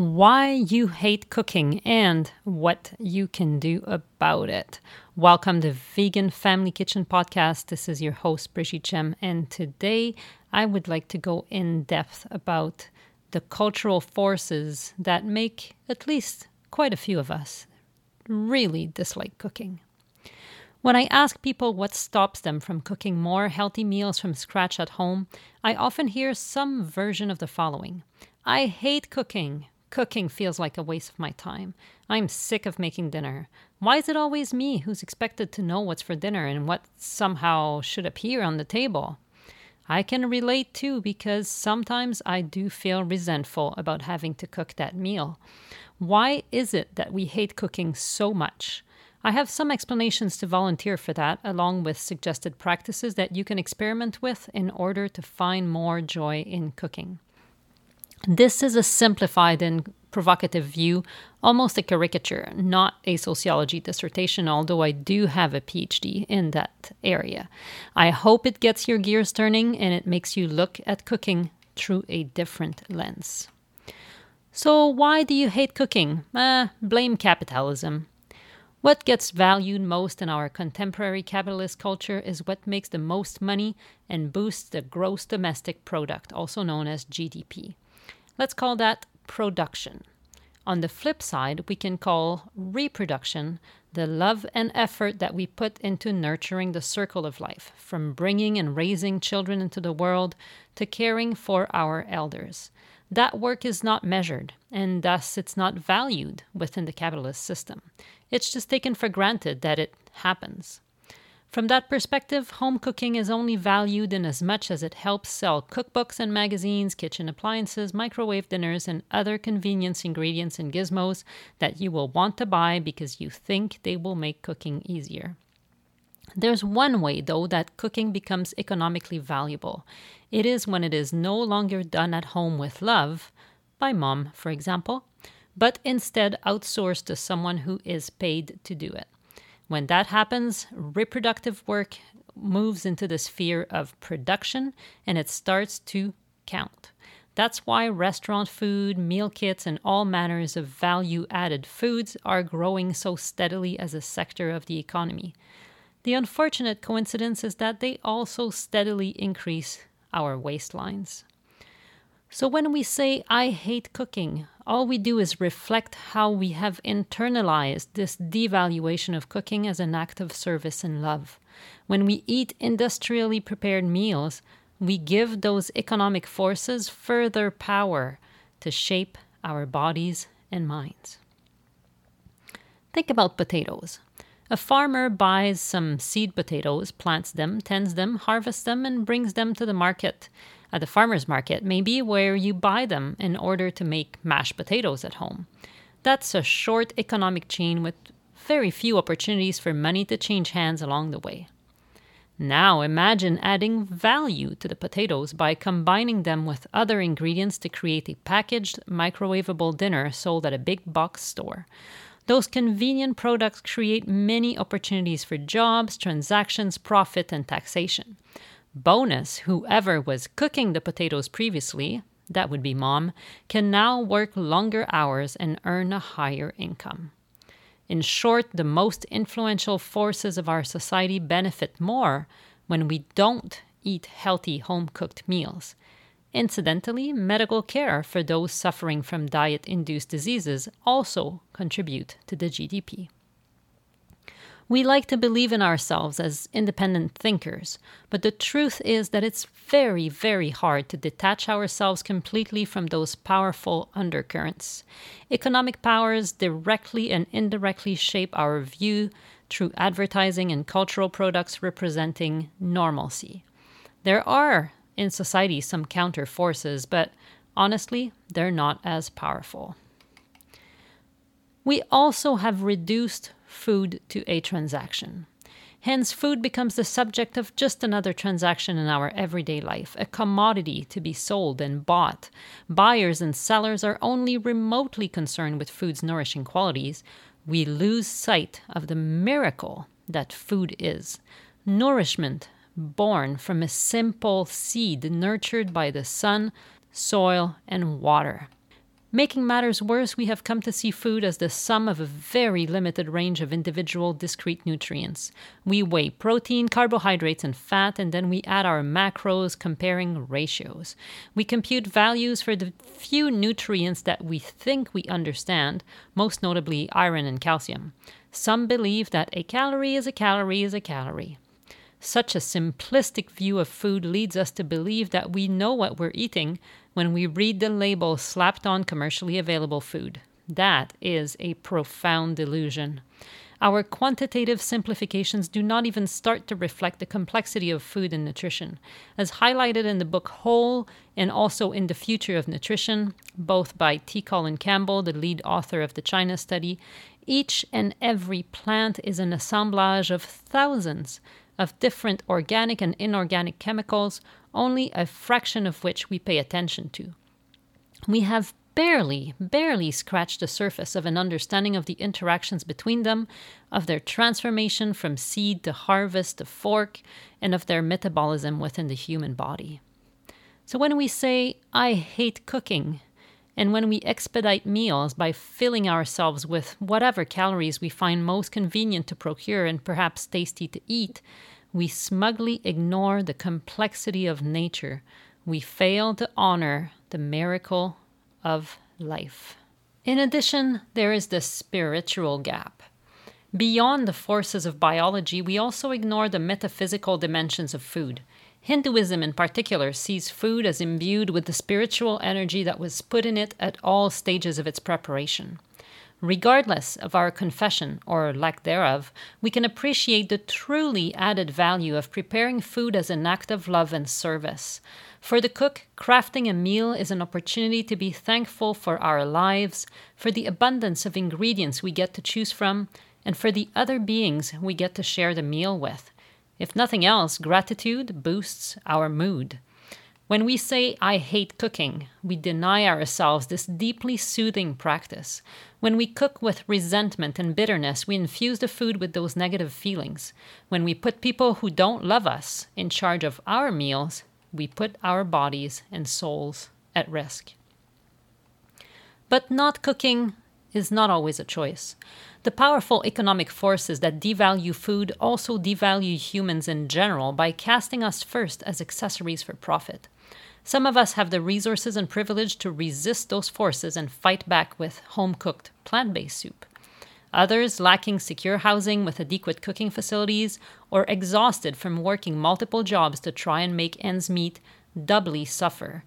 why you hate cooking and what you can do about it. Welcome to Vegan Family Kitchen Podcast. This is your host, Brishi Chem, and today I would like to go in depth about the cultural forces that make at least quite a few of us really dislike cooking. When I ask people what stops them from cooking more healthy meals from scratch at home, I often hear some version of the following. I hate cooking. Cooking feels like a waste of my time. I'm sick of making dinner. Why is it always me who's expected to know what's for dinner and what somehow should appear on the table? I can relate too, because sometimes I do feel resentful about having to cook that meal. Why is it that we hate cooking so much? I have some explanations to volunteer for that, along with suggested practices that you can experiment with in order to find more joy in cooking. This is a simplified and provocative view, almost a caricature, not a sociology dissertation, although I do have a PhD in that area. I hope it gets your gears turning and it makes you look at cooking through a different lens. So why do you hate cooking? Blame capitalism. What gets valued most in our contemporary capitalist culture is what makes the most money and boosts the gross domestic product, also known as GDP. Let's call that production. On the flip side, we can call reproduction the love and effort that we put into nurturing the circle of life, from bringing and raising children into the world to caring for our elders. That work is not measured, and thus it's not valued within the capitalist system. It's just taken for granted that it happens. From that perspective, home cooking is only valued in as much as it helps sell cookbooks and magazines, kitchen appliances, microwave dinners, and other convenience ingredients and gizmos that you will want to buy because you think they will make cooking easier. There's one way, though, that cooking becomes economically valuable. It is when it is no longer done at home with love, by mom, for example, but instead outsourced to someone who is paid to do it. When that happens, reproductive work moves into the sphere of production and it starts to count. That's why restaurant food, meal kits, and all manners of value-added foods are growing so steadily as a sector of the economy. The unfortunate coincidence is that they also steadily increase our waistlines. So when we say, I hate cooking, all we do is reflect how we have internalized this devaluation of cooking as an act of service and love. When we eat industrially prepared meals, we give those economic forces further power to shape our bodies and minds. Think about potatoes. A farmer buys some seed potatoes, plants them, tends them, harvests them, and brings them to the market. At the farmer's market, maybe, where you buy them in order to make mashed potatoes at home. That's a short economic chain with very few opportunities for money to change hands along the way. Now imagine adding value to the potatoes by combining them with other ingredients to create a packaged, microwavable dinner sold at a big box store. Those convenient products create many opportunities for jobs, transactions, profit, and taxation. Bonus, whoever was cooking the potatoes previously, that would be mom, can now work longer hours and earn a higher income. In short, the most influential forces of our society benefit more when we don't eat healthy home-cooked meals. Incidentally, medical care for those suffering from diet-induced diseases also contribute to the GDP. We like to believe in ourselves as independent thinkers, but the truth is that it's very, very hard to detach ourselves completely from those powerful undercurrents. Economic powers directly and indirectly shape our view through advertising and cultural products representing normalcy. There are, in society, some counter forces, but honestly, they're not as powerful. We also have reduced food to a transaction. Hence, food becomes the subject of just another transaction in our everyday life, a commodity to be sold and bought. Buyers and sellers are only remotely concerned with food's nourishing qualities. We lose sight of the miracle that food is. Nourishment born from a simple seed nurtured by the sun, soil, and water. Making matters worse, we have come to see food as the sum of a very limited range of individual discrete nutrients. We weigh protein, carbohydrates, and fat, and then we add our macros, comparing ratios. We compute values for the few nutrients that we think we understand, most notably iron and calcium. Some believe that a calorie is a calorie is a calorie. Such a simplistic view of food leads us to believe that we know what we're eating when we read the label slapped on commercially available food. That is a profound delusion. Our quantitative simplifications do not even start to reflect the complexity of food and nutrition. As highlighted in the book Whole and also in The Future of Nutrition, both by T. Colin Campbell, the lead author of the China study, each and every plant is an assemblage of thousands of different organic and inorganic chemicals, only a fraction of which we pay attention to. We have barely scratched the surface of an understanding of the interactions between them, of their transformation from seed to harvest to fork, and of their metabolism within the human body. So when we say, "I hate cooking," and when we expedite meals by filling ourselves with whatever calories we find most convenient to procure and perhaps tasty to eat, we smugly ignore the complexity of nature. We fail to honor the miracle of life. In addition, there is the spiritual gap. Beyond the forces of biology, we also ignore the metaphysical dimensions of food. Hinduism in particular sees food as imbued with the spiritual energy that was put in it at all stages of its preparation. Regardless of our confession, or lack thereof, we can appreciate the truly added value of preparing food as an act of love and service. For the cook, crafting a meal is an opportunity to be thankful for our lives, for the abundance of ingredients we get to choose from, and for the other beings we get to share the meal with. If nothing else, gratitude boosts our mood. When we say, "I hate cooking," we deny ourselves this deeply soothing practice. When we cook with resentment and bitterness, we infuse the food with those negative feelings. When we put people who don't love us in charge of our meals, we put our bodies and souls at risk. But not cooking is not always a choice. The powerful economic forces that devalue food also devalue humans in general by casting us first as accessories for profit. Some of us have the resources and privilege to resist those forces and fight back with home-cooked plant-based soup. Others, lacking secure housing with adequate cooking facilities or exhausted from working multiple jobs to try and make ends meet, doubly suffer.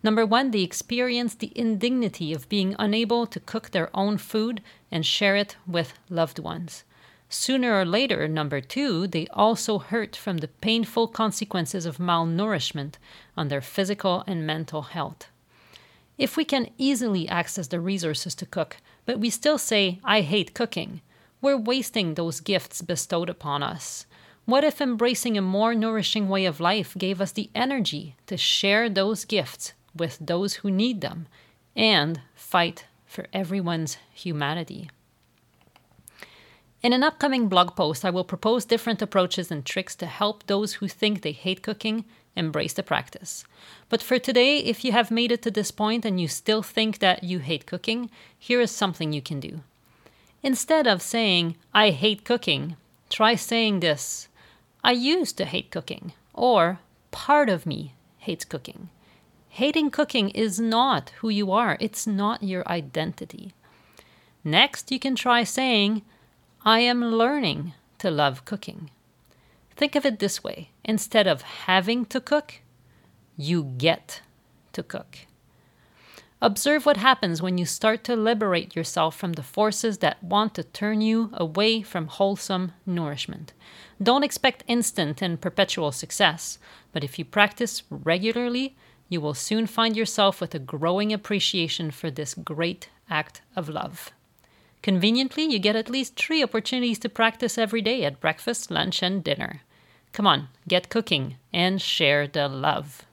Number one, they experience the indignity of being unable to cook their own food and share it with loved ones. Sooner or later, number two, they also hurt from the painful consequences of malnourishment on their physical and mental health. If we can easily access the resources to cook, but we still say, "I hate cooking," we're wasting those gifts bestowed upon us. What if embracing a more nourishing way of life gave us the energy to share those gifts with those who need them, and fight for everyone's humanity? In an upcoming blog post, I will propose different approaches and tricks to help those who think they hate cooking embrace the practice. But for today, if you have made it to this point and you still think that you hate cooking, here is something you can do. Instead of saying, "I hate cooking," try saying this: "I used to hate cooking," or "part of me hates cooking." Hating cooking is not who you are. It's not your identity. Next, you can try saying, "I am learning to love cooking." Think of it this way. Instead of having to cook, you get to cook. Observe what happens when you start to liberate yourself from the forces that want to turn you away from wholesome nourishment. Don't expect instant and perpetual success, but if you practice regularly, you will soon find yourself with a growing appreciation for this great act of love. Conveniently, you get at least 3 opportunities to practice every day at breakfast, lunch, and dinner. Come on, get cooking and share the love.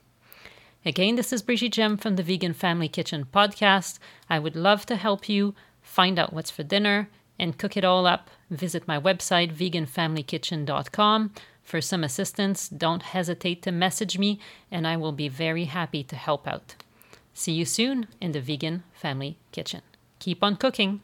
Again, this is Brigitte Gemme from the Vegan Family Kitchen Podcast. I would love to help you find out what's for dinner and cook it all up. Visit my website, veganfamilykitchen.com. For some assistance, don't hesitate to message me, and I will be very happy to help out. See you soon in the Vegan Family Kitchen. Keep on cooking.